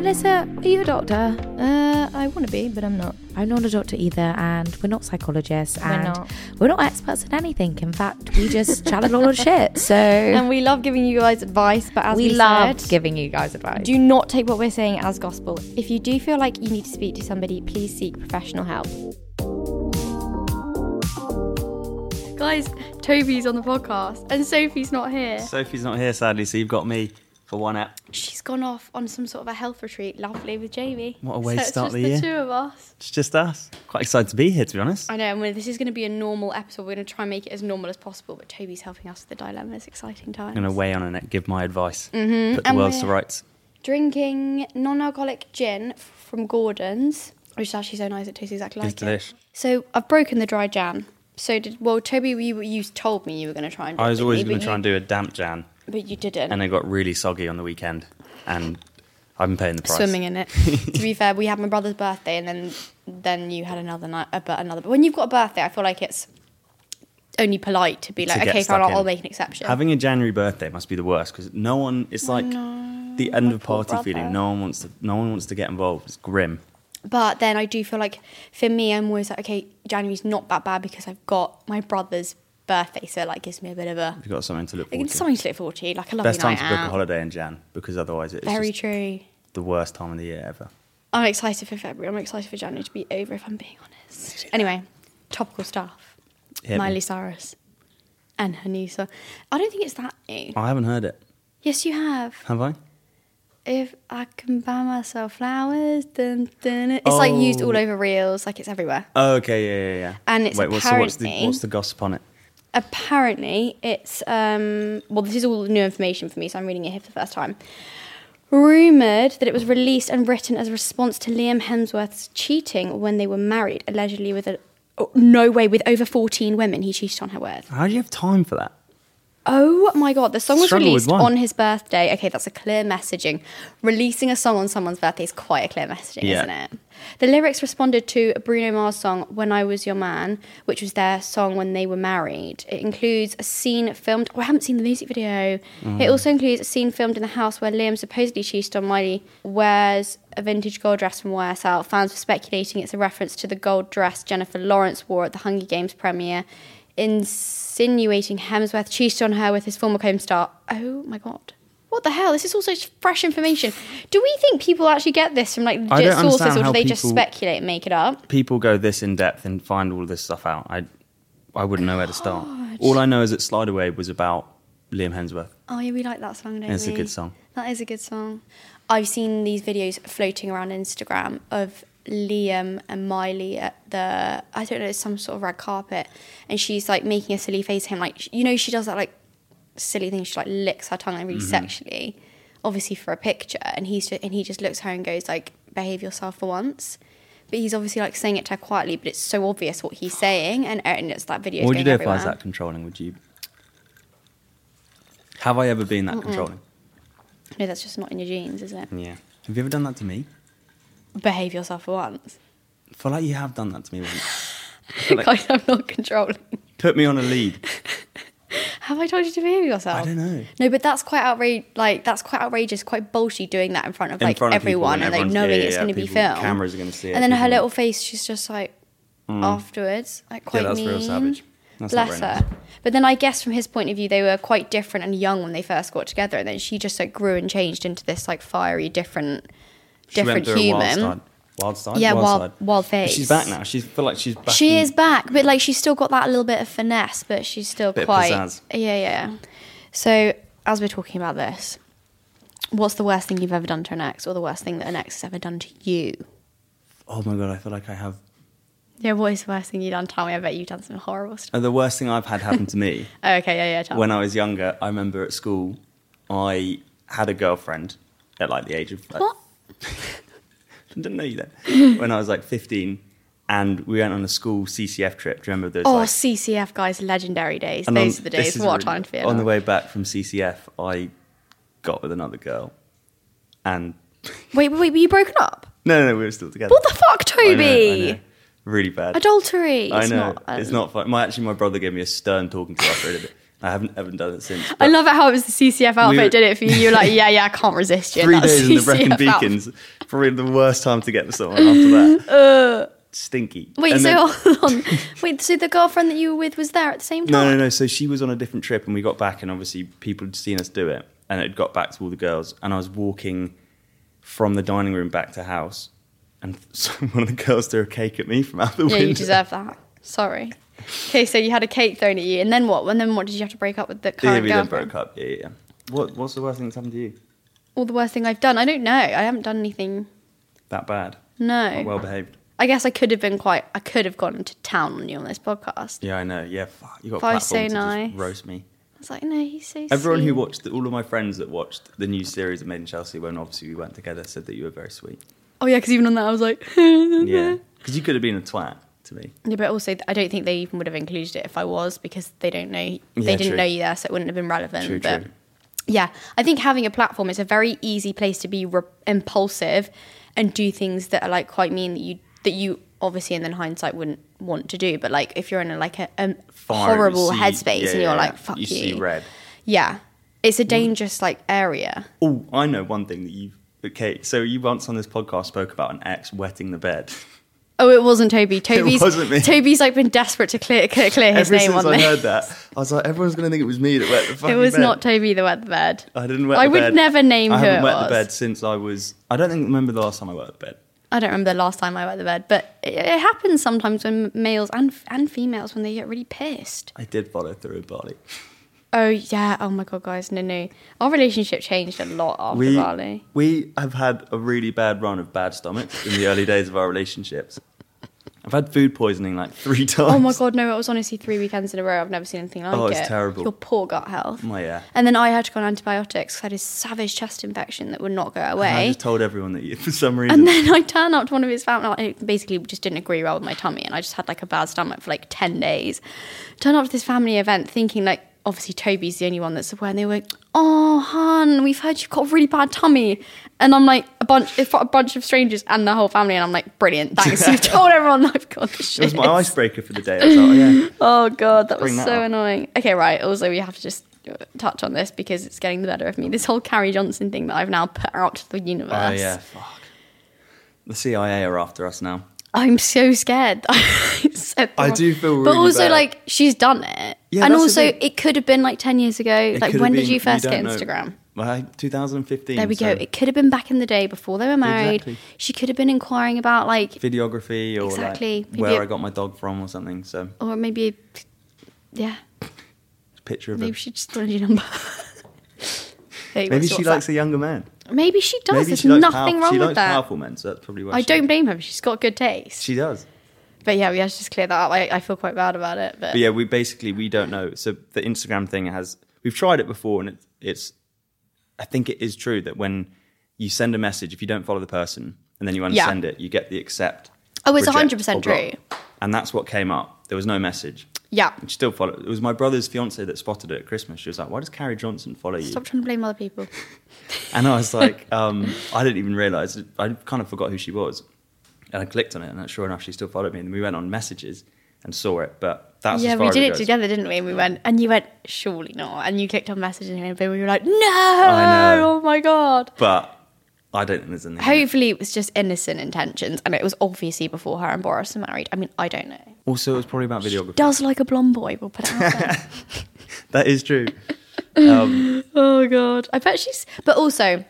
Melissa, are you a doctor? I want to be, but I'm not. I'm not a doctor either, and we're not psychologists, and we're not experts at anything. In fact, we just chat a lot of shit. So, and we love giving you guys advice, but as we love giving you guys advice, do not take what we're saying as gospel. If you do feel like you need to speak to somebody, please seek professional help. Guys, Toby's on the podcast, and Sophie's not here. Sophie's not here, sadly, so you've got me. For one app. She's gone off on some sort of a health retreat, lovely, with Jamie. What a way to start the year. It's just the two of us. It's just us. Quite excited to be here, to be honest. I know, and this is going to be a normal episode. We're going to try and make it as normal as possible, but Toby's helping us with the dilemma. It's exciting times. I'm going to weigh on and give my advice. Mm-hmm. Put the world to rights. Drinking non-alcoholic gin from Gordon's, which is actually so nice, it tastes exactly like it. It's delish. So I've broken the dry jam. So, Toby, you told me you were going to try and do it. I was always going to try and do a damp jam. But you didn't. And it got really soggy on the weekend, and I've been paying the price. Swimming in it. To be fair, we had my brother's birthday, and then you had another night. But when you've got a birthday, I feel like it's only polite to be like, okay, fine, I'll make an exception. Having a January birthday must be the worst, because no one. It's like the end of party feeling. No one wants to get involved. It's grim. But then I do feel like, for me, I'm always like, okay, January's not that bad because I've got my brother's birthday, so it gives me a bit of a... You've got something to look forward to. Something to look forward to, like a lovely night out. Best time to book a holiday in Jan, because otherwise it's very true. The worst time of the year ever. I'm excited for February. I'm excited for January to be over, if I'm being honest. Anyway, topical stuff. Miley Cyrus and her new song. I don't think it's that new. I haven't heard it. Yes, you have. Have I? If I can buy myself flowers, dun, dun. It's used all over reels, it's everywhere. Oh, okay, yeah. And it's what's the gossip on it? Apparently, it's, this is all new information for me, so I'm reading it here for the first time. Rumoured that it was released and written as a response to Liam Hemsworth's cheating when they were married, allegedly with over 14 women he cheated on her with. How do you have time for that? Oh my God, the song was released on his birthday. Okay, that's a clear messaging. Releasing a song on someone's birthday is quite a clear messaging, isn't it? The lyrics responded to a Bruno Mars song, When I Was Your Man, which was their song when they were married. It includes a scene filmed... I haven't seen the music video. Mm. It also includes a scene filmed in the house where Liam supposedly cheated on Miley, wears a vintage gold dress from YSL. Fans were speculating it's a reference to the gold dress Jennifer Lawrence wore at the Hunger Games premiere, insinuating Hemsworth cheated on her with his former co-star. Oh my God. What the hell? This is all such fresh information. Do we think people actually get this from legit sources, or do they just speculate and make it up? People go this in depth and find all this stuff out. I wouldn't know where to start. All I know is that Slide Away was about Liam Hemsworth. Oh yeah, we like that song, don't we? It's a good song. That is a good song. I've seen these videos floating around Instagram of Liam and Miley at the, I don't know, it's some sort of red carpet, and she's making a silly face at him, she does that silly thing, she licks her tongue really sexually, obviously for a picture, and he just looks at her and goes behave yourself for once, but he's obviously saying it to her quietly, but it's so obvious what he's saying, and it's that video. What would you do everywhere. If I was that controlling? Would you? Have I ever been that controlling? No, that's just not in your genes, is it? Yeah. Have you ever done that to me? Behave yourself for once. I feel like you have done that to me once. I'm not controlling. Put me on a lead. Have I told you to behave yourself? I don't know. No, but that's quite outrageous. That's quite outrageous, quite ballsy, doing that in front of everyone, and knowing it's going to be filmed. Cameras are going to see it. And then her little face, she's just afterwards, quite mean. Yeah, that's real savage. That's bless her. Nice. But then I guess from his point of view, they were quite different and young when they first got together, and then she just grew and changed into this fiery, different human. Wild side? Yeah, wild face. She's back now. She's back. She is back, but she's still got that little bit of finesse, but she's still quite... Pizzazz. Yeah. So, as we're talking about this, what's the worst thing you've ever done to an ex, or the worst thing that an ex has ever done to you? Oh my God, I feel like I have... Yeah, what is the worst thing you've done? Tell me, I bet you've done some horrible stuff. The worst thing I've had happen to me... Oh, okay, yeah, tell me. When I was younger, I remember at school, I had a girlfriend at the age of... What? I didn't know you then. When I was 15, and we went on a school CCF trip. Do you remember those? Oh, CCF, guys, legendary days. Those are the days. What a time to be alive. On the way back from CCF, I got with another girl. And wait, were you broken up? No, we were still together. What the fuck, Toby? I know. Really bad. Adultery. I know. It's not fun. My brother gave me a stern talking to after it. I haven't done it since. I love it how it was the CCF outfit did it for you. You were like, yeah, I can't resist you. 3 days in the Brecon Beacons. Probably the worst time to get to someone after that. Stinky. Wait, and so hold on. Wait, so the girlfriend that you were with was there at the same time? No. So she was on a different trip and we got back and obviously people had seen us do it and it had got back to all the girls and I was walking from the dining room back to house and one of the girls threw a cake at me from out the window. Yeah, you deserve that. Sorry. Okay, so you had a cake thrown at you, and then what? And then what did you have to break up with the current girlfriend? Then broke up. Yeah. What's the worst thing that's happened to you? Well, the worst thing I've done, I don't know. I haven't done anything that bad. No. Not well behaved. I guess I could have been quite. I could have gone to town on you on this podcast. Yeah, I know. Yeah, fuck. You got a platform so to nice. Just roast me. I was like, no, he's so. Everyone sweet. Who watched all of my friends that watched the new series of Made in Chelsea, when obviously we went together, said that you were very sweet. Oh yeah, because even on that, I was like, yeah, because you could have been a twat. Me. Yeah, but also I don't think they even would have included it if I was, because they don't know, didn't know you there, so it wouldn't have been relevant. True. Yeah, I think having a platform is a very easy place to be impulsive and do things that are like quite mean that you obviously and then hindsight wouldn't want to do. But like if you're in a horrible headspace and you're like fuck you, see red. Yeah, it's a dangerous like area. Oh, I know one thing that you've okay. So you once on this podcast spoke about an ex wetting the bed. Oh, it wasn't Toby. It wasn't me. Toby's like been desperate to clear his name on this. Ever since I heard that, I was like, everyone's going to think it was me that wet the fucking bed. It was not Toby that wet the bed. I didn't wet the bed. I would never name who it was. I haven't wet the bed since I was... I remember the last time I wet the bed. I don't remember the last time I wet the bed, but it happens sometimes when males and females, when they get really pissed. I did follow through, Barley. Oh, yeah. Oh, my God, guys. No. Our relationship changed a lot after Barley. We have had a really bad run of bad stomachs in the early days of our relationships. I've had food poisoning like 3 times. Oh my God, no, it was honestly 3 weekends in a row. I've never seen anything like it. Oh, it's terrible. Your poor gut health. Oh, yeah. And then I had to go on antibiotics because I had a savage chest infection that would not go away. And I just told everyone that for some reason. And then I turned up to one of his family, and it basically just didn't agree well with my tummy. And I just had like a bad stomach for like 10 days. Turned up to this family event thinking like, obviously Toby's the only one that's aware. And they were like, oh, hun, we've heard you've got a really bad tummy. And I'm like, a bunch of strangers and the whole family. And I'm like, brilliant, thanks. You've told everyone that I've got this shit. It was my icebreaker for the day. I was like, yeah. Oh, God, that was so annoying. Okay, right. Also, we have to just touch on this because it's getting the better of me. This whole Carrie Johnson thing that I've now put out to the universe. Oh, yeah, fuck. The CIA are after us now. I'm so scared. I do feel really bad. But also, like, she's done it. Yeah, and also, it could have been, like, 10 years ago. Like, when did you first get Instagram? Well, 2015. There we go. It could have been back in the day before they were married. Exactly. She could have been inquiring about, like... videography or, like, where I got my dog from or something, so... Or maybe... Yeah. Picture of her. Maybe she just wanted your number. Maybe she likes a younger man. Maybe she does. There's nothing wrong with that. She likes powerful men, so that's probably why. I don't blame her. She's got good taste. She does. But yeah, we have to just clear that up. I feel quite bad about it. But yeah, we don't know. So the Instagram thing we've tried it before, and it's I think it is true that when you send a message, if you don't follow the person and then you unsend it, you get the accept. Oh, it's 100% true. And that's what came up. There was no message. Yeah. And she still followed. It was my brother's fiancée that spotted it at Christmas. She was like, why does Carrie Johnson follow you? Stop trying to blame other people. And I was like, I didn't even realise. I kind of forgot who she was. And I clicked on it, and sure enough, she still followed me. And we went on messages and saw it, but that's as far as it goes. Yeah, we did it together, didn't we? And we went, and you went, surely not. And you clicked on messages, and we were like, no! I know. Oh, my God. But... I don't think there's anything. Hopefully it was just innocent intentions, and it was obviously before her and Boris are married. I mean, I don't know. Also, it was probably about videography. She does like a blonde boy, we'll put it out there. That is true. Oh, God. I bet she's... But also,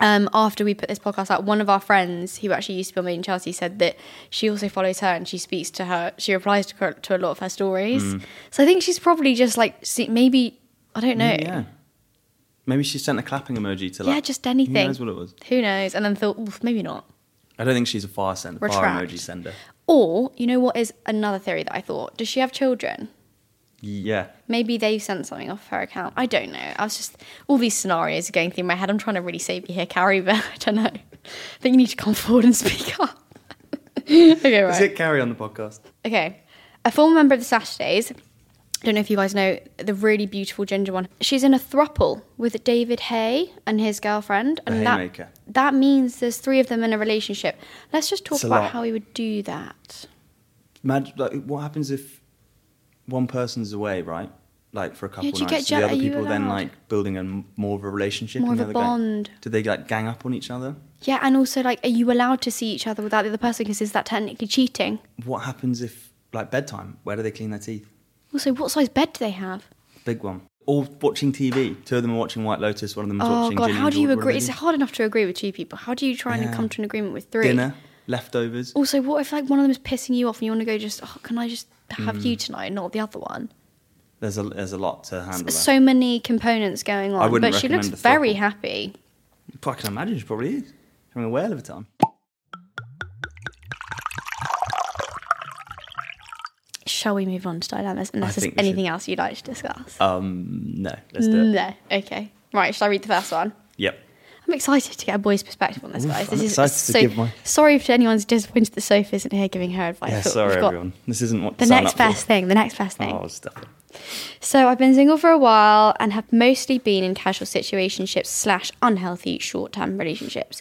after we put this podcast out, one of our friends who actually used to be on Made in Chelsea said that she also follows her and she speaks to her. She replies to a lot of her stories. Mm. So I think she's probably just like... maybe... I don't know. Yeah. Maybe she sent a clapping emoji to like... Yeah, just anything. Who knows what it was? Who knows? And then thought, oof, maybe not. I don't think she's a fire emoji sender. Or, you know what is another theory that I thought? Does she have children? Yeah. Maybe they've sent something off her account. I don't know. I was just... All these scenarios are going through my head. I'm trying to really save you here, Carrie, but I don't know. I think you need to come forward and speak up. Okay, right. Is it Carrie on the podcast? Okay. A former member of the Saturdays... I don't know if you guys know the really beautiful ginger one. She's in a throuple with David Haye and his girlfriend. And that means there's 3 of them in a relationship. Let's just talk about how we would do that. Imagine, like, what happens if one person's away, right? like for a couple nights? Do the other people then like building a more of a relationship? More of a bond. Do they like gang up on each other? Yeah, and also like, are you allowed to see each other without the other person? Because is that technically cheating? What happens if like bedtime? Where do they clean their teeth? Also, what size bed do they have? Big one. All watching TV. Two of them are watching White Lotus. One of them is watching. Oh God, how do you agree? It's hard enough to agree with two people. How do you try and come to an agreement with three? Dinner. Leftovers. Also, what if like one of them is pissing you off and you want to go just, oh, can I just have you tonight and not the other one? There's a lot to handle. So many components going on. But she looks very happy. I can imagine she probably is. Having a whale of a time. Shall we move on to dilemmas? Unless there's anything else you'd like to discuss. No. Let's do it. No. Okay. Right, shall I read the first one? Yep. I'm excited to get a boy's perspective on this, guys. Sorry if anyone's disappointed that Sophie isn't here giving her advice. Yeah, sorry, everyone. This isn't what... The next best thing. Oh, stuff it. So I've been single for a while and have mostly been in casual situationships/ unhealthy short-term relationships.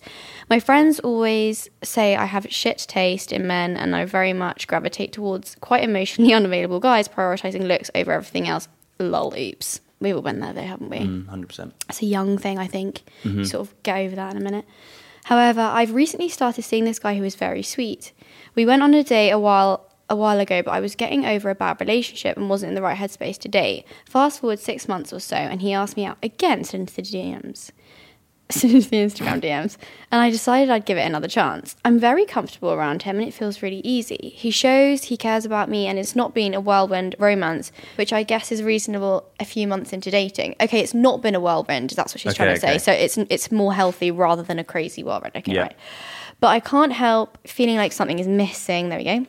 My friends always say I have shit taste in men and I very much gravitate towards quite emotionally unavailable guys, prioritising looks over everything else. Lol, oops. We've all been there though, haven't we? 100%. It's a young thing, I think. Mm-hmm. Sort of get over that in a minute. However, I've recently started seeing this guy who is very sweet. We went on a date a while ago, but I was getting over a bad relationship and wasn't in the right headspace to date. Fast forward 6 months or so, and he asked me out again into the DMs. Into the Instagram DMs, and I decided I'd give it another chance. I'm very comfortable around him and it feels really easy. He shows he cares about me and it's not been a whirlwind romance, which I guess is reasonable a few months into dating. Okay, it's not been a whirlwind, that's what she's trying to say. So it's more healthy rather than a crazy whirlwind. Okay, yeah. Right. But I can't help feeling like something is missing. There we go.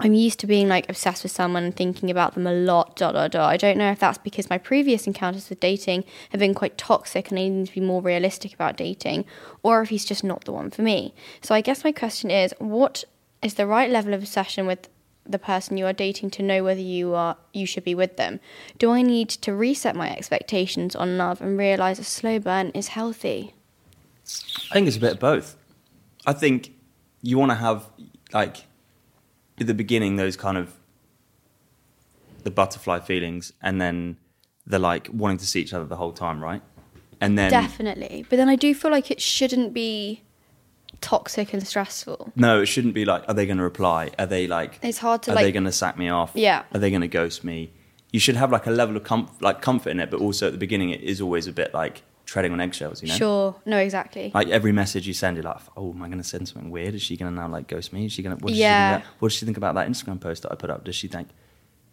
I'm used to being like obsessed with someone and thinking about them a lot, I don't know if that's because my previous encounters with dating have been quite toxic and I need to be more realistic about dating, or if he's just not the one for me. So I guess my question is, what is the right level of obsession with the person you are dating to know whether you should be with them? Do I need to reset my expectations on love and realise a slow burn is healthy? I think it's a bit of both. I think you want to have like... at the beginning, those kind of the butterfly feelings, and then the like wanting to see each other the whole time, right? And then definitely, but then I do feel like it shouldn't be toxic and stressful. No, it shouldn't be like, are they going to reply? Are they like? It's hard to. Are they going to sack me off? Yeah. Are they going to ghost me? You should have like a level of comfort in it, but also at the beginning, it is always a bit like treading on eggshells, you know? Sure. No, exactly. Like every message you send, you're like, oh, am I going to send something weird? Is she going to now like ghost me? Is she going to, what does she think about that Instagram post that I put up? Does she think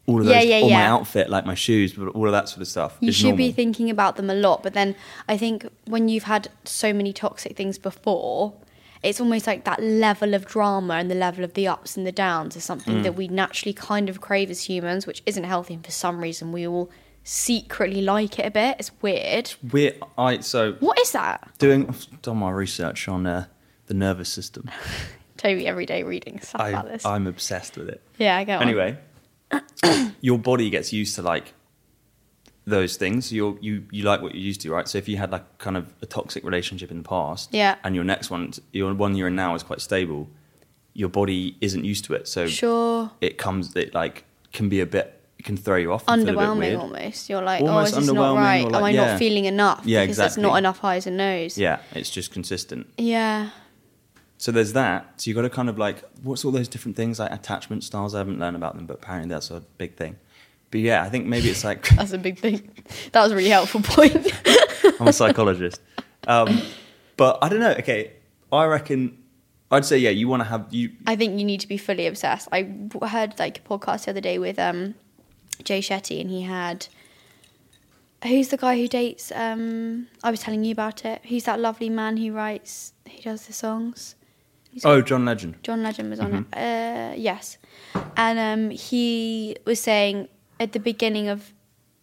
all of those, my outfit, like my shoes, all of that sort of stuff? You should be thinking about them a lot. But then I think when you've had so many toxic things before, it's almost like that level of drama and the level of the ups and the downs is something that we naturally kind of crave as humans, which isn't healthy. And for some reason, we all secretly like it a bit. It's weird. What is that? I've done my research on the nervous system. Toby everyday reading stuff about this. I'm obsessed with it. Yeah, I get it. Anyway, your body gets used to like those things. You like what you're used to, right? So if you had like kind of a toxic relationship in the past, and your next one, your one you're in now is quite stable. Your body isn't used to it, so it can throw you off. Underwhelming almost. You're like, oh, is this not right? Like, am I not feeling enough? Yeah, because there's not enough highs and lows. Yeah, it's just consistent. Yeah. So there's that. So you've got to kind of like, what's all those different things like attachment styles? I haven't learned about them, but apparently that's a big thing. But yeah, I think maybe it's like... That's a big thing. That was a really helpful point. I'm a psychologist. But I don't know. Okay, I reckon... I'd say, yeah, you want to have... I think you need to be fully obsessed. I heard like a podcast the other day with... Jay Shetty, and he had, who's the guy who dates, I was telling you about it, who's that lovely man who writes, who does the songs? John Legend. John Legend was on it, yes. And he was saying at the beginning of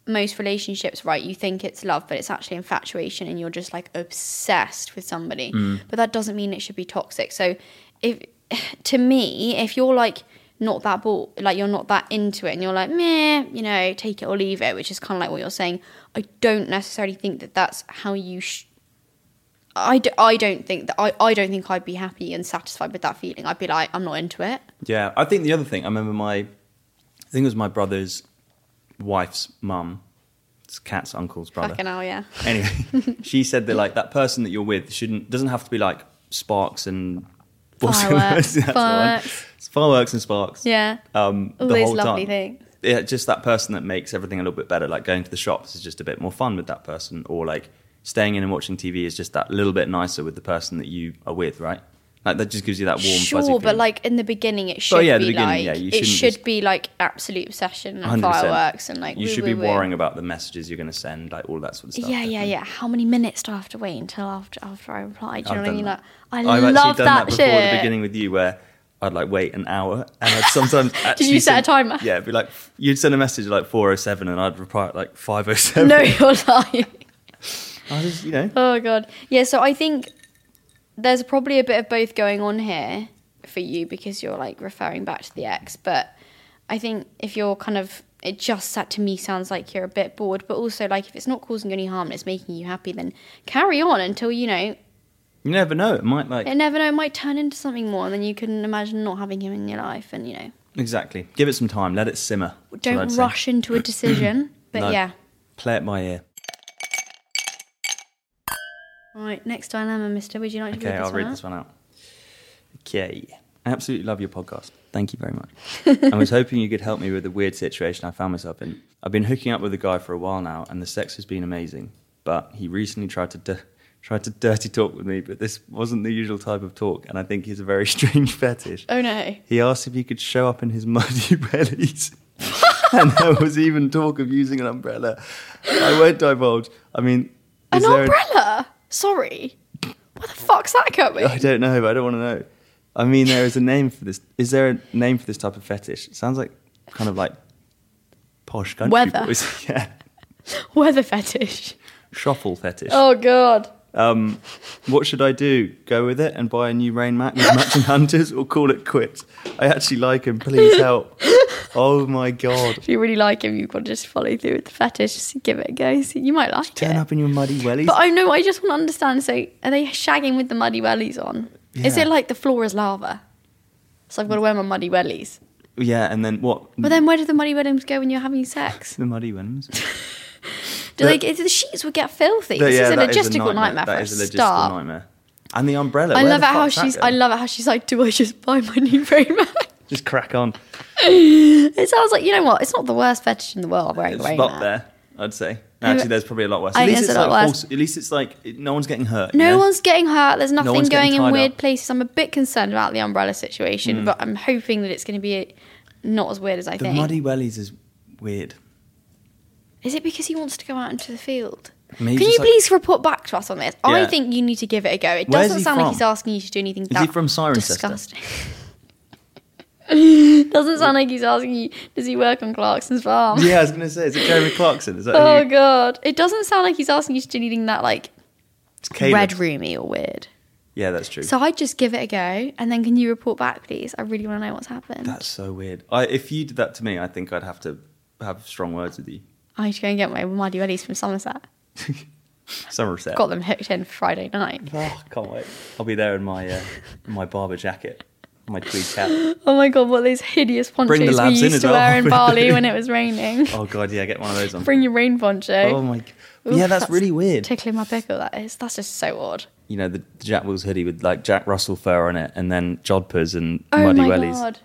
most relationships, right, you think it's love, but it's actually infatuation, and you're just like obsessed with somebody. But that doesn't mean it should be toxic. So if you're like, not that ball, like you're not that into it and you're like, meh, you know, take it or leave it, which is kind of like what you're saying. I don't necessarily think that that's how you I don't think I'd be happy and satisfied with that feeling. I'd be like, I'm not into it. Yeah, I think the other thing, I remember I think it was my brother's wife's mum, it's Kat's uncle's brother. Fucking hell, yeah. Anyway, she said that like that person that you're with doesn't have to be like sparks and fireworks. Fireworks and sparks. Yeah. All the those whole lovely time. Things. Yeah, just that person that makes everything a little bit better. Like going to the shops is just a bit more fun with that person, or like staying in and watching TV is just that little bit nicer with the person that you are with, right? Like that just gives you that warm, fuzzy feeling. But like in the beginning, it should be like absolute obsession and 100%. Fireworks and like you should be worrying about the messages you're going to send, like all that sort of stuff. Yeah. How many minutes do I have to wait until after I reply? Do you know what I mean? Like I've love actually done that before shit. At the beginning with you, where I'd like wait an hour, and I'd sometimes actually did you set a timer? Yeah, it'd be like you'd send a message like 4:07, and I'd reply at like 5:07. No, you're lying. I just, you know. Oh god, yeah. So I think there's probably a bit of both going on here for you because you're like referring back to the ex, but I think if you're kind of, it just to me sounds like you're a bit bored, but also like if it's not causing you any harm and it's making you happy, then carry on until, you know. You never know, it might turn into something more and then you can imagine not having him in your life and, you know. Exactly. Give it some time, let it simmer. Don't rush into a decision, but no, yeah. Play it by ear. Right, next dilemma, mister. Would you like to read this one out? Okay, I'll read this one out. Okay. I absolutely love your podcast. Thank you very much. I was hoping you could help me with the weird situation I found myself in. I've been hooking up with a guy for a while now, and the sex has been amazing. But he recently tried to dirty talk with me, but this wasn't the usual type of talk, and I think he's a very strange fetish. Oh, no. He asked if he could show up in his muddy wellies. And there was even talk of using an umbrella. I won't divulge. I mean... An umbrella? Sorry, what the fuck's that coming? I don't know, but I don't want to know. I mean, there is a name for this. Is there a name for this type of fetish? It sounds like kind of like posh country boys. Yeah. Weather fetish. Shuffle fetish. Oh, God. What should I do? Go with it and buy a new rain mat with matching hunters or call it quits? I actually like him. Please help. Oh, my God. If you really like him, you've got to just follow through with the fetish. Just give it a go. See, you might like it. Turn up in your muddy wellies. But I know, I just want to understand. So are they shagging with the muddy wellies on? Yeah. Is it like the floor is lava? So I've got to wear my muddy wellies. Yeah, and then what? But then where do the muddy wellies go when you're having sex? The muddy wellies? The sheets would get filthy. This is a logistical nightmare. And the umbrella. I love it how she's like, do I just buy my new rain mat? Just crack on. It sounds like, you know what? It's not the worst fetish in the world wearing a rain mat. It's not there, I'd say. Actually, there's probably a lot worse. At least it's like no one's getting hurt. There's nothing going in weird places. I'm a bit concerned about the umbrella situation, but I'm hoping that it's going to be not as weird as I think. The muddy wellies is weird. Is it because he wants to go out into the field? Maybe. Can you please report back to us on this? Yeah. I think you need to give it a go. It doesn't sound like he's asking you to do anything that disgusting. Is he from Cirencester? Doesn't sound like he's asking you, does he work on Clarkson's farm? Yeah, I was going to say, is it Jeremy Clarkson? Is that oh, God. It doesn't sound like he's asking you to do anything that, like, red roomy or weird. Yeah, that's true. So I'd just give it a go, and then can you report back, please? I really want to know what's happened. That's so weird. If you did that to me, I think I'd have to have strong words with you. I need to go and get my muddy wellies from Somerset. Somerset. Got them hooked in Friday night. Oh, can't wait. I'll be there in my barber jacket. My tweed cap. Oh my God, what those hideous ponchos we used to wear in Bali when it was raining. Oh God, yeah, get one of those on. Bring your rain poncho. Oh my God. Oof, yeah, that's really weird. Tickling my pickle, that is. That's just so odd. You know, the Jack Wills hoodie with like Jack Russell fur on it and then jodhpurs and muddy wellies. Oh my God.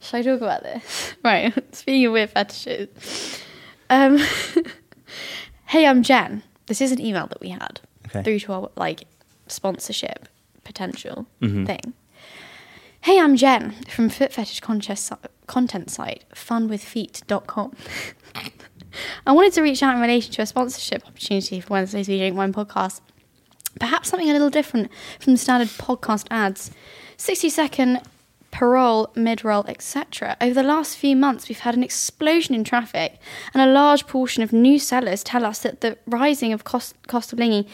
Should I talk about this? Right, speaking of weird fetishes. Hey, I'm Jen. This is an email that we had through to our like sponsorship potential thing. Hey, I'm Jen from foot fetish content site funwithfeet.com. I wanted to reach out in relation to a sponsorship opportunity for Wednesday's We Drink Wine podcast. Perhaps something a little different from the standard podcast ads. 60-second parole, mid-roll, etc. Over the last few months, we've had an explosion in traffic, and a large portion of new sellers tell us that the rising of cost of living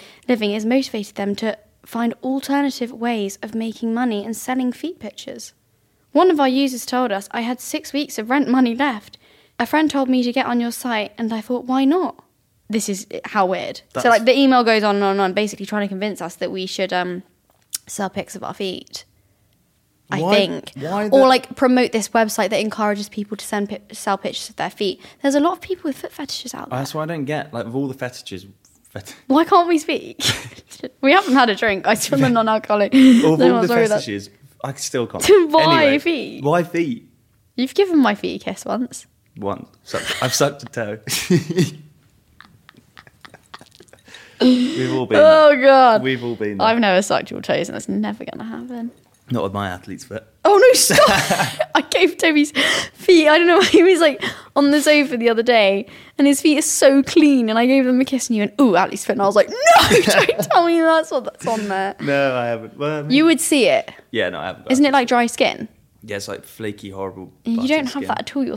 has motivated them to find alternative ways of making money and selling feet pictures. One of our users told us, I had 6 weeks of rent money left. A friend told me to get on your site, and I thought, why not? This is how weird. So like the email goes on and on, basically trying to convince us that we should sell pics of our feet. I think. Or like promote this website that encourages people to sell pictures of their feet. There's a lot of people with foot fetishes out there. That's what I don't get. Like, of all the fetishes... Why can't we speak? We haven't had a drink. I still am non-alcoholic. All the fetishes, I still can't. Why anyway, feet? Why feet? You've given my feet a kiss once. Once. I've sucked a toe. We've all been there. God. We've all been there. I've never sucked your toes and that's never going to happen. Not with my athlete's foot. Oh, no, stop. I gave Toby's feet, I don't know, he was like on the sofa the other day and his feet are so clean and I gave them a kiss and you went, ooh, athlete's foot. And I was like, no, don't tell me that's on there. No, I haven't. Well, I mean, you would see it. Yeah, no, I haven't. Isn't it like dry skin? Yeah, it's like flaky, horrible. You don't have that at all. Your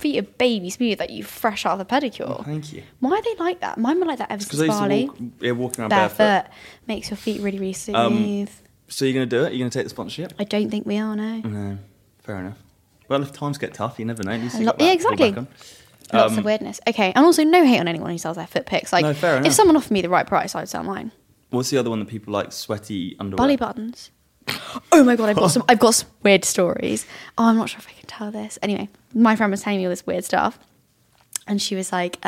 feet are baby smooth, like you fresh out of the pedicure. Oh, thank you. Why are they like that? Mine were like that ever since Bali. Yeah, walking around barefoot makes your feet really, really smooth. So you're going to do it? You're going to take the sponsorship? I don't think we are, no. No, fair enough. Well, if times get tough, you never know. Yeah, exactly. Lots of weirdness. Okay, and also no hate on anyone who sells their foot pics. Like, no, fair enough. If someone offered me the right price, I'd sell mine. What's the other one that people like? Sweaty underwear? Belly buttons. Oh my God, I've got some weird stories. Oh, I'm not sure if I can tell this. Anyway, my friend was telling me all this weird stuff. And she was like...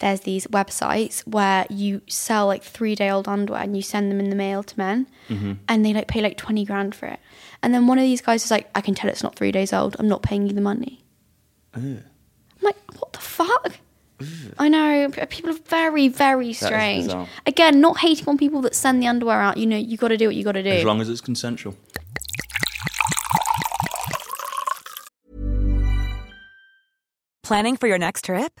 there's these websites where you sell like 3-day-old underwear and you send them in the mail to men and they like pay like 20 grand for it. And then one of these guys is like, I can tell it's not 3 days old. I'm not paying you the money. I'm like, what the fuck? I know, people are very, very strange. Again, not hating on people that send the underwear out. You know, you got to do what you got to do. As long as it's consensual. Planning for your next trip?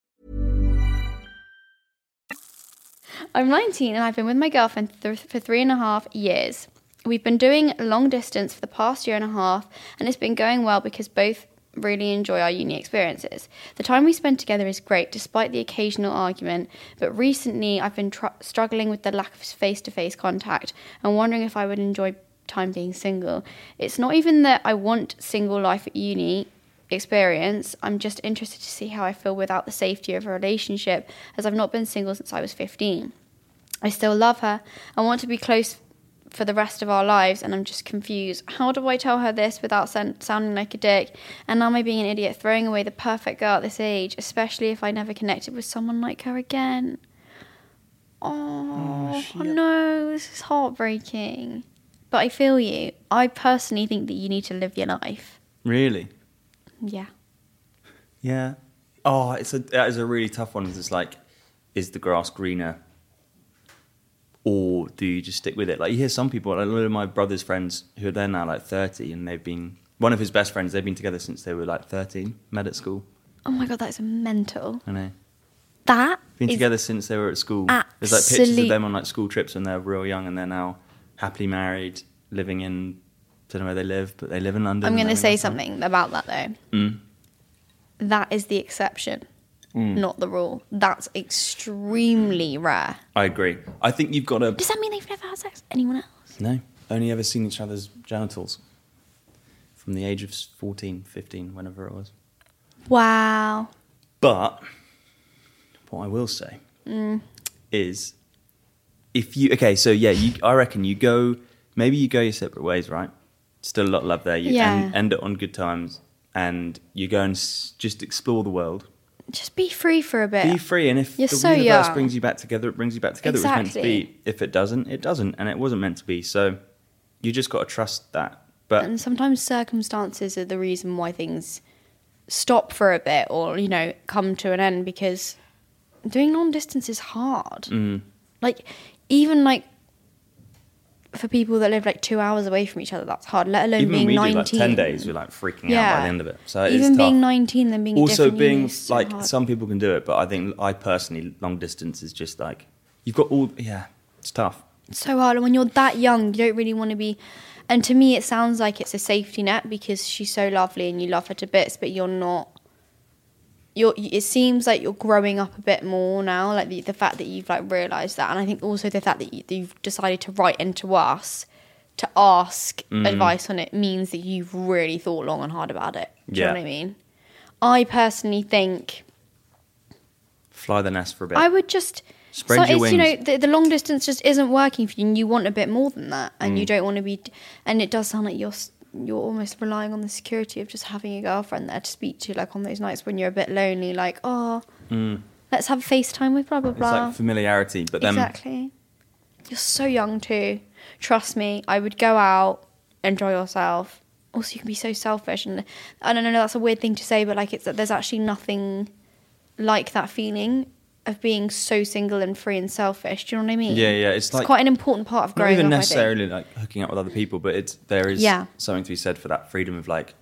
I'm 19 and I've been with my girlfriend for 3.5 years. We've been doing long distance for the past 1.5 years and it's been going well because both really enjoy our uni experiences. The time we spend together is great despite the occasional argument, but recently I've been struggling with the lack of face-to-face contact and wondering if I would enjoy time being single. It's not even that I want single life at uni experience. I'm just interested to see how I feel without the safety of a relationship, as I've not been single since I was 15. I still love her and want to be close for the rest of our lives, and I'm just confused. How do I tell her this without sounding like a dick? And am I being an idiot throwing away the perfect girl at this age, especially if I never connected with someone like her again? Oh no, this is heartbreaking. But I feel you. I personally think that you need to live your life. Really? Yeah. Oh, that is a really tough one. It's like, is the grass greener, or do you just stick with it? Like, you hear some people, like a lot of my brother's friends who are there now, like 30, and one of his best friends, they've been together since they were like 13, met at school. Oh my God, that's mental. I know. That been together since they were at school. There's like pictures of them on like school trips when they're real young, and they're now happily married, living in. I don't know where they live, but they live in London. I'm going to say something about that, though. That is the exception, not the rule. That's extremely rare. I agree. I think you've got to... Does that mean they've never had sex with anyone else? No. Only ever seen each other's genitals from the age of 14, 15, whenever it was. Wow. But what I will say is if you... Okay, so yeah, I reckon you go... Maybe you go your separate ways, right? Still a lot of love there. You end it on good times and you go and just explore the world. Just be free for a bit. Be free. And if the universe brings you back together, it brings you back together. Exactly. It was meant to be. If it doesn't, it doesn't. And it wasn't meant to be. So you just got to trust that. And sometimes circumstances are the reason why things stop for a bit or, you know, come to an end, because doing long distance is hard. Like, even like, for people that live like 2 hours away from each other, that's hard, let alone even being 19. Even we do like 10 days, we're like freaking out by the end of it. So it even is being tough. 19 and then being also different being so like hard. Some people can do it, but I think I personally, long distance is just like, you've got all, it's tough. It's so hard. And when you're that young, you don't really want to be And to me, it sounds like it's a safety net because she's so lovely and you love her to bits, but you're not. It seems like you're growing up a bit more now, like the fact that you've like realised that. And I think also the fact that you've decided to write into us to ask advice on it means that you've really thought long and hard about it. Do you know what I mean? I personally think... Fly the nest for a bit. I would just... Spread your wings. You know, the long distance just isn't working for you and you want a bit more than that. And you don't want to be... And it does sound like you're almost relying on the security of just having a girlfriend there to speak to, like on those nights when you're a bit lonely, like, let's have a FaceTime with blah, blah, blah. It's like familiarity, but then... Exactly. You're so young too. Trust me, I would go out, enjoy yourself. Also, you can be so selfish. And I don't know, that's a weird thing to say, but like, it's that there's actually nothing like that feeling of being so single and free and selfish. Do you know what I mean? Yeah, yeah. It's like quite an important part of growing up. Not even necessarily like hooking up with other people, but there is something to be said for that freedom of like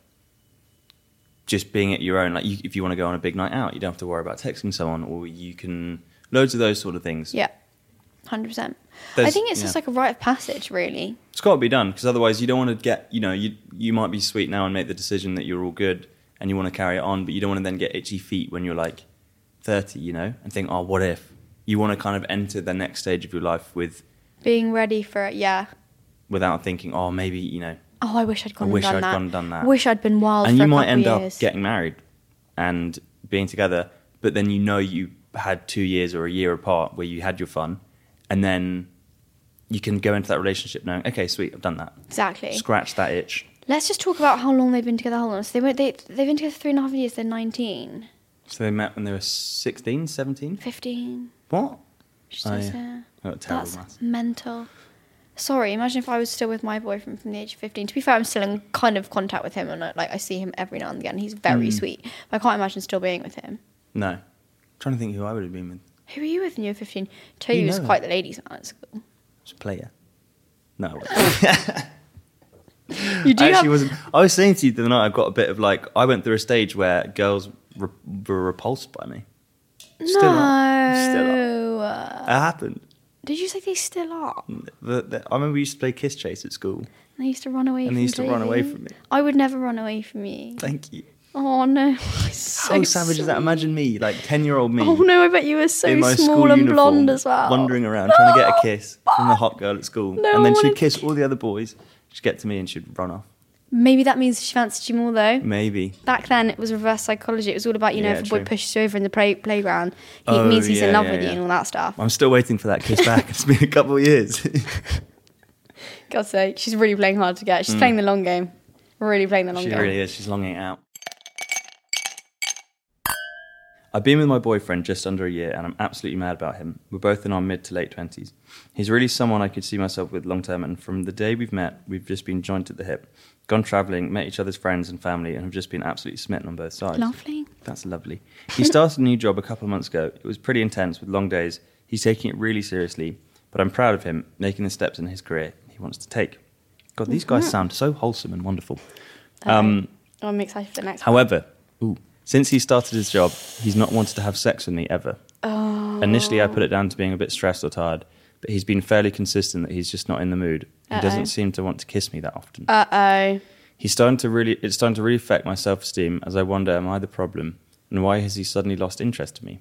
just being at your own. Like if you want to go on a big night out, you don't have to worry about texting someone, or you can loads of those sort of things. Yeah, 100%. I think it's just like a rite of passage, really. It's got to be done because otherwise you don't want to get. You know, you might be sweet now and make the decision that you're all good and you want to carry it on, but you don't want to then get itchy feet when you're like 30, you know, and think, oh, what if? You want to kind of enter the next stage of your life with... Being ready for it, yeah. Without thinking, oh, maybe, you know... Oh, I wish I'd gone and done that. I wish I'd gone and done that. I wish I'd been wild for a couple years. And you might end up getting married and being together, but then you know you had 2 years or a year apart where you had your fun, and then you can go into that relationship knowing, okay, sweet, I've done that. Exactly. Scratch that itch. Let's just talk about how long they've been together. Hold on. So they've been together 3.5 years, they're 19... So they met when they were 16, 17? 15. What? Yeah. Oh, terrible. That's math. Mental. Sorry, imagine if I was still with my boyfriend from the age of 15. To be fair, I'm still in kind of contact with him, and I see him every now and again. He's very sweet. But I can't imagine still being with him. No. I'm trying to think who I would have been with. Who were you with when you were 15? Toya was quite the ladies' man at school. She was a player. No, I wasn't. You do I actually wasn't. I was saying to you the other night, I've got a bit of like, I went through a stage where girls... were repulsed by me. Still are. It happened. Did you say they still are? I remember we used to play kiss chase at school. And they used to run away from me. I would never run away from you. Thank you. Oh, no. So how savage is that? Imagine me, like 10-year-old me. Oh, no, I bet you were so small and blonde as well. Wandering around trying to get a kiss from the hot girl at school. No, and then she'd kiss all the other boys. She'd get to me and she'd run off. Maybe that means she fancied you more, though. Maybe. Back then, it was reverse psychology. It was all about, you know, if a boy pushes you over in the playground, it means he's in love with you and all that stuff. I'm still waiting for that kiss back. It's been a couple of years. God's sake, she's really playing hard to get. She's playing the long game. Really playing the long game. She really is. She's longing it out. I've been with my boyfriend just under a year, and I'm absolutely mad about him. We're both in our mid to late 20s. He's really someone I could see myself with long term, and from the day we've met, we've just been joined at the hip. Gone travelling, met each other's friends and family, and have just been absolutely smitten on both sides. Lovely. That's lovely. He started a new job a couple of months ago. It was pretty intense with long days. He's taking it really seriously, but I'm proud of him, making the steps in his career he wants to take. God, these guys sound so wholesome and wonderful. I'm excited for the next one. However, since he started his job, he's not wanted to have sex with me ever. Oh. Initially, I put it down to being a bit stressed or tired, but he's been fairly consistent that he's just not in the mood. He doesn't seem to want to kiss me that often. He's starting to really. It's starting to really affect my self-esteem, as I wonder, am I the problem, and why has he suddenly lost interest in me?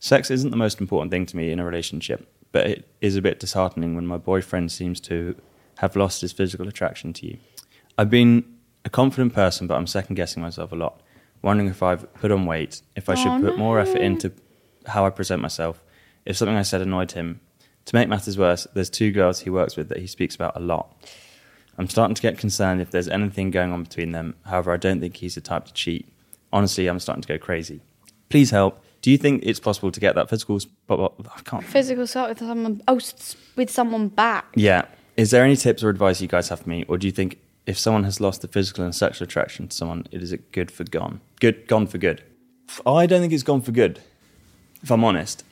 Sex isn't the most important thing to me in a relationship, but it is a bit disheartening when my boyfriend seems to have lost his physical attraction to you. I've been a confident person, but I'm second-guessing myself a lot, wondering if I've put on weight, if I should put more effort into how I present myself, if something I said annoyed him. To make matters worse, there's two girls he works with that he speaks about a lot. I'm starting to get concerned if there's anything going on between them. However, I don't think he's the type to cheat. Honestly, I'm starting to go crazy. Please help. Do you think it's possible to get that physical start with someone? Oh, with someone back. Yeah. Is there any tips or advice you guys have for me, or do you think if someone has lost the physical and sexual attraction to someone, is it good for gone? Good, gone for good. I don't think it's gone for good, if I'm honest.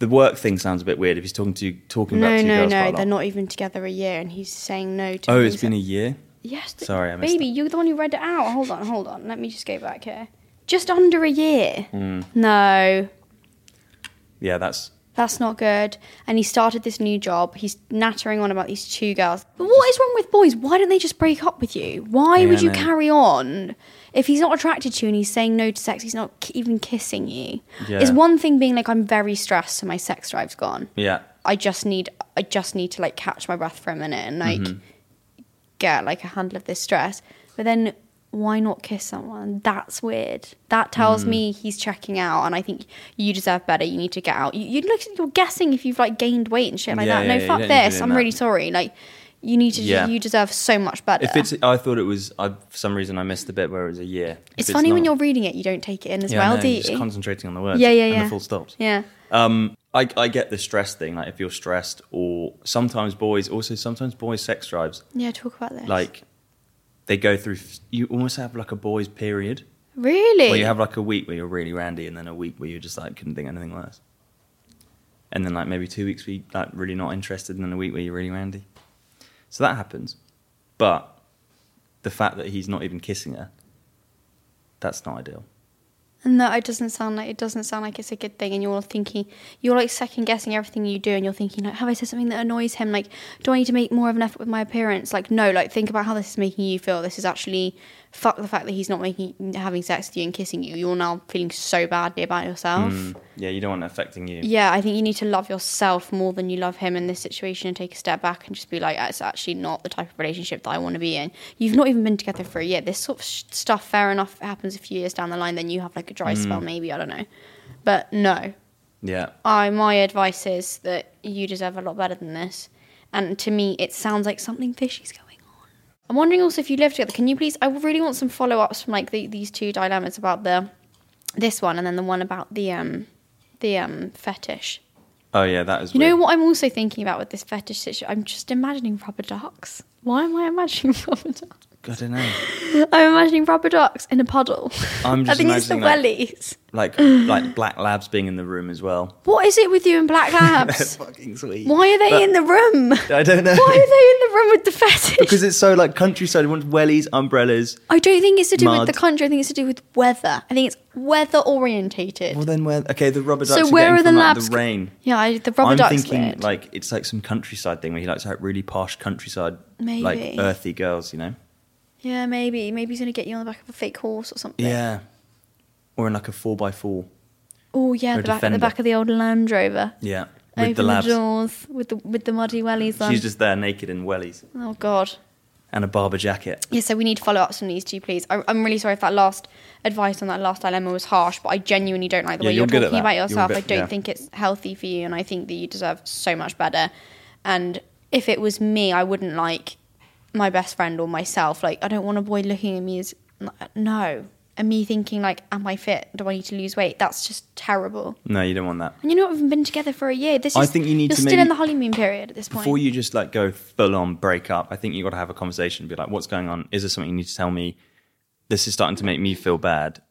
The work thing sounds a bit weird if he's talking about two girls. No, they're not even together a year and he's saying no to... Oh, it's been a year? Yes. Sorry, I missed that. Baby, you're the one who read it out. Hold on. Let me just go back here. Just under a year. No. Yeah, that's... That's not good. And he started this new job. He's nattering on about these two girls. But what is wrong with boys? Why don't they just break up with you? Why would you carry on? If he's not attracted to you and he's saying no to sex, he's not even kissing you. Yeah. It's one thing being like, I'm very stressed, so my sex drive's gone. Yeah. I just need to like catch my breath for a minute and like get like a handle of this stress. But then why not kiss someone? That's weird. That tells me he's checking out, and I think you deserve better. You need to get out. You're guessing if you've like gained weight and shit like that. Yeah, no, fuck this. I'm really sorry. Like, you need to. Yeah. You deserve so much better. For some reason I missed the bit where it was a year. It's funny when you're reading it, you don't take it in as do you? Just concentrating on the words. Yeah. And the full stops. Yeah. I get the stress thing. Like if you're stressed, or sometimes boys' sex drives. Yeah, talk about this. Like, they go through, you almost have like a boys' period. Really? Where you have like a week where you're really randy, and then a week where you just like couldn't think of anything worse. And then like maybe 2 weeks where you're like really not interested, and then a week where you're really randy. So that happens. But the fact that he's not even kissing her, that's not ideal. And no, it doesn't sound like it's a good thing, and you're thinking, you're like second guessing everything you do, and you're thinking like, have I said something that annoys him? Like, do I need to make more of an effort with my appearance? Like, no, like think about how this is making you feel. This is actually, fuck the fact that he's not having sex with you and kissing you. You're now feeling so badly about yourself. Yeah, you don't want it affecting you. Yeah, I think you need to love yourself more than you love him in this situation, and take a step back and just be like, it's actually not the type of relationship that I want to be in. You've not even been together for a year. This sort of stuff, fair enough, happens a few years down the line, then you have like a dry spell maybe, I don't know. But no. Yeah. My advice is that you deserve a lot better than this. And to me, it sounds like something fishy's going. I'm wondering also if you live together, can you please, I really want some follow-ups from like these two dilemmas about this one and then the one about the fetish. Oh yeah, that is weird. You know what I'm also thinking about with this fetish situation? I'm just imagining rubber ducks. Why am I imagining rubber ducks? I don't know. I'm imagining rubber ducks in a puddle. I'm just imagining it's the wellies. Like black labs being in the room as well. What is it with you and black labs? That's fucking sweet. Why are they in the room? I don't know. Why are they in the room with the fetish? Because it's so like countryside. Everyone's wellies, umbrellas. I don't think it's to do with the country. I think it's to do with weather. I think it's weather orientated. Well then, the rubber ducks. So where are the labs? The rain. Yeah, the rubber ducks. I'm thinking weird. Like it's like some countryside thing where he likes like really posh countryside, maybe like earthy girls, you know. Yeah, maybe. Maybe he's going to get you on the back of a fake horse or something. Yeah. Or in like a 4x4. Oh, yeah, the back of the old Land Rover. Yeah. With the labs. Doors, with the muddy wellies on. She's just there naked in wellies. Oh, God. And a barber jacket. Yeah, so we need follow-ups from these two, please. I'm really sorry if that last advice on that last dilemma was harsh, but I genuinely don't like the way you're talking about yourself. I don't think it's healthy for you, and I think that you deserve so much better. And if it was me, I wouldn't like my best friend or myself. Like, I don't want a boy looking at me as no, and me thinking like, am I fit? Do I need to lose weight? That's just terrible. No, you don't want that. And you're not even been together for a year. You're still in the honeymoon period at this point. Before you just like go full on break up, I think you got to have a conversation and be like, what's going on? Is there something you need to tell me? This is starting to make me feel bad.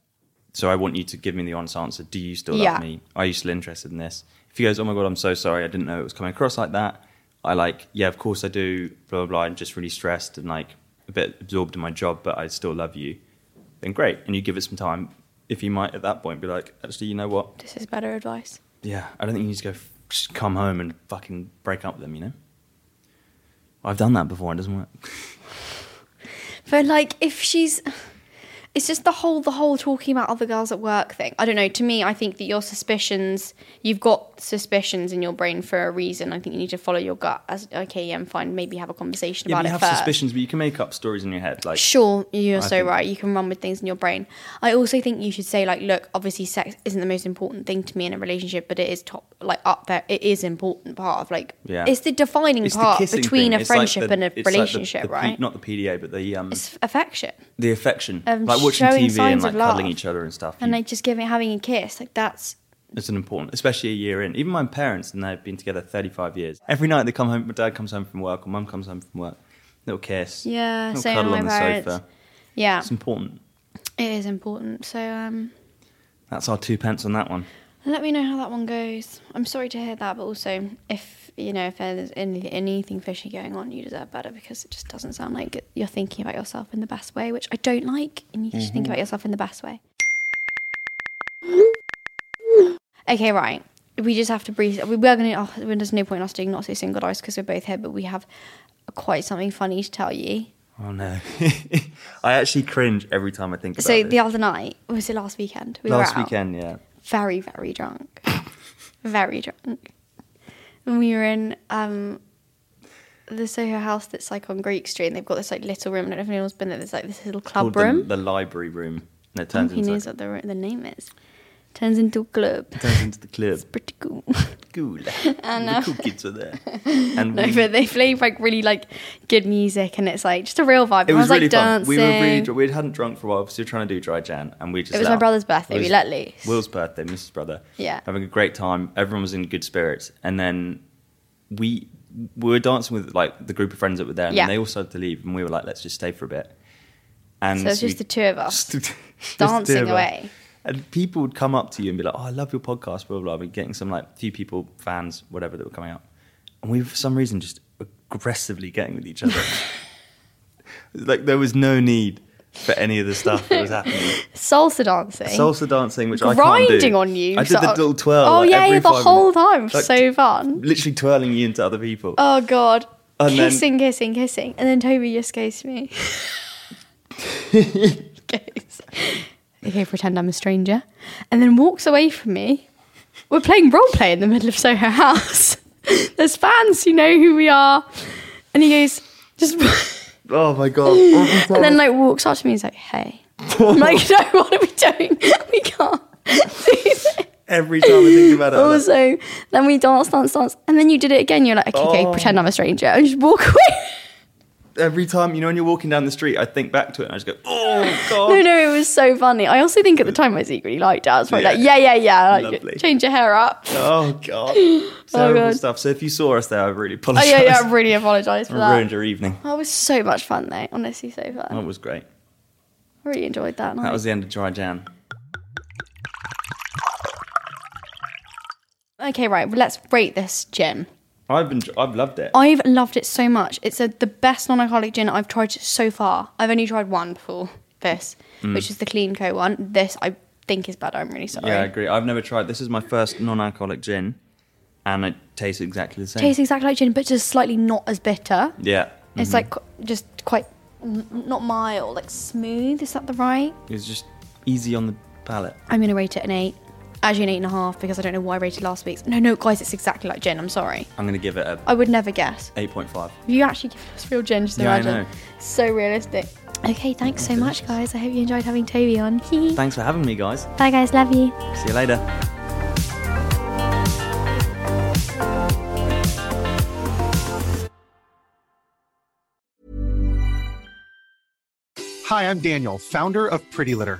So I want you to give me the honest answer. Do you still love me? Are you still interested in this? If he goes, oh my God, I'm so sorry, I didn't know it was coming across like that. I like, yeah, of course I do, blah, blah, blah. I'm just really stressed and like a bit absorbed in my job, but I still love you. Then great. And you give it some time. If you might at that point be like, actually, you know what? This is better advice. Yeah. I don't think you need to just come home and fucking break up with them, you know? I've done that before. It doesn't work. But like if she's... It's just the whole talking about other girls at work thing. I don't know. To me, I think that you've got suspicions in your brain for a reason. I think you need to follow your gut. I'm fine. Maybe have a conversation about it first. You have suspicions, but you can make up stories in your head. Like, sure, right. You can run with things in your brain. I also think you should say like, look, obviously sex isn't the most important thing to me in a relationship, but it is up there. It is important part of like, it's the defining part between a friendship and a relationship, right? Not the PDA, but the it's affection. The affection, like watching TV and like cuddling each other and stuff, and like just having a kiss, like that's an important, especially a year in. Even my parents, and they've been together 35 years. Every night they come home. My dad comes home from work, or mum comes home from work. Little kiss, same cuddle on the sofa. Yeah, it's important. It is important. So that's our 2p on that one. Let me know how that one goes. I'm sorry to hear that, but also if there's anything fishy going on, you deserve better, because it just doesn't sound like you're thinking about yourself in the best way, which I don't like, and you should think about yourself in the best way. Okay, right. we just have to breathe. We are going to, there's no point in us doing Not So Single Dice because we're both here, but we have quite something funny to tell you. Oh, no. I actually cringe every time I think about it. So the other night, was it last weekend? Last weekend, yeah. Very, very drunk. Very drunk. And we were in the Soho House that's like on Greek Street, and they've got this like little room. I don't know if anyone's been there. There's like this little club room. The library room. And it turns into... Who knows what the name is? Turns into a club. Turns into the club. It's pretty cool. Cool. And, the cool kids were there. And but they played like really like good music, and it's like just a real vibe. It was really like dancing. We were really we hadn't drunk for a while. We were still trying to do dry Jan, and we just. It was my brother's birthday. We let loose. Will's birthday, Mrs. Brother. Yeah. Having a great time. Everyone was in good spirits, and then we were dancing with like the group of friends that were there, and they all started to leave, and we were like, let's just stay for a bit. And so it's just the two of us dancing away. And people would come up to you and be like, oh, I love your podcast, blah, blah, blah. We're getting some, like, few people, fans, whatever, that were coming up. And we, for some reason, just aggressively getting with each other. Like, there was no need for any of the stuff that was happening. Salsa dancing. Salsa dancing, which grinding I can't do. Grinding on you. I did the little twirl. Oh, like, yeah, the whole time. Like, so fun. Literally twirling you into other people. Oh, God. And kissing. And then Toby just goes to me. He goes... Okay, pretend I'm a stranger, and then walks away from me. We're playing role play in the middle of Soho House. There's fans who know who we are, and he goes, just. Oh my God! And then like walks up to me. He's like, "Hey," I'm like, "No, what are we doing? We can't." Every time I think about it. Also, then we dance, and then you did it again. You're like, "Okay, pretend I'm a stranger," and just walk away. Every time, you know, when you're walking down the street, I think back to it and I just go, oh, God. No, it was so funny. I also think at the time I secretly liked it. I was probably like, yeah. Like, change your hair up. Oh, God. Terrible stuff. So if you saw us there, I really apologise. Oh, yeah, I really apologise for that. Ruined your evening. Oh, it was so much fun, though. Honestly, so fun. That was great. I really enjoyed that night. That was the end of Dry Jan. Okay, right. Well, let's rate this gin. I've loved it. I've loved it so much. It's the best non-alcoholic gin I've tried so far. I've only tried one before this, which is the Clean Co one. This, I think, is better. I'm really sorry. Yeah, I agree. I've never tried. This is my first non-alcoholic gin, and it tastes exactly the same. Tastes exactly like gin, but just slightly not as bitter. Yeah. Mm-hmm. It's like just quite, not mild, like smooth. Is that the right? It's just easy on the palate. I'm going to rate it an 8. Actually, an 8.5 because I don't know why I rated last week's. No, guys, it's exactly like gin. I'm sorry. I'm going to give it a... I would never guess. 8.5. You actually give us real gin, just imagine. I know. So realistic. Okay, thanks so much, guys. I hope you enjoyed having Toby on. Thanks for having me, guys. Bye, guys. Love you. See you later. Hi, I'm Daniel, founder of Pretty Litter.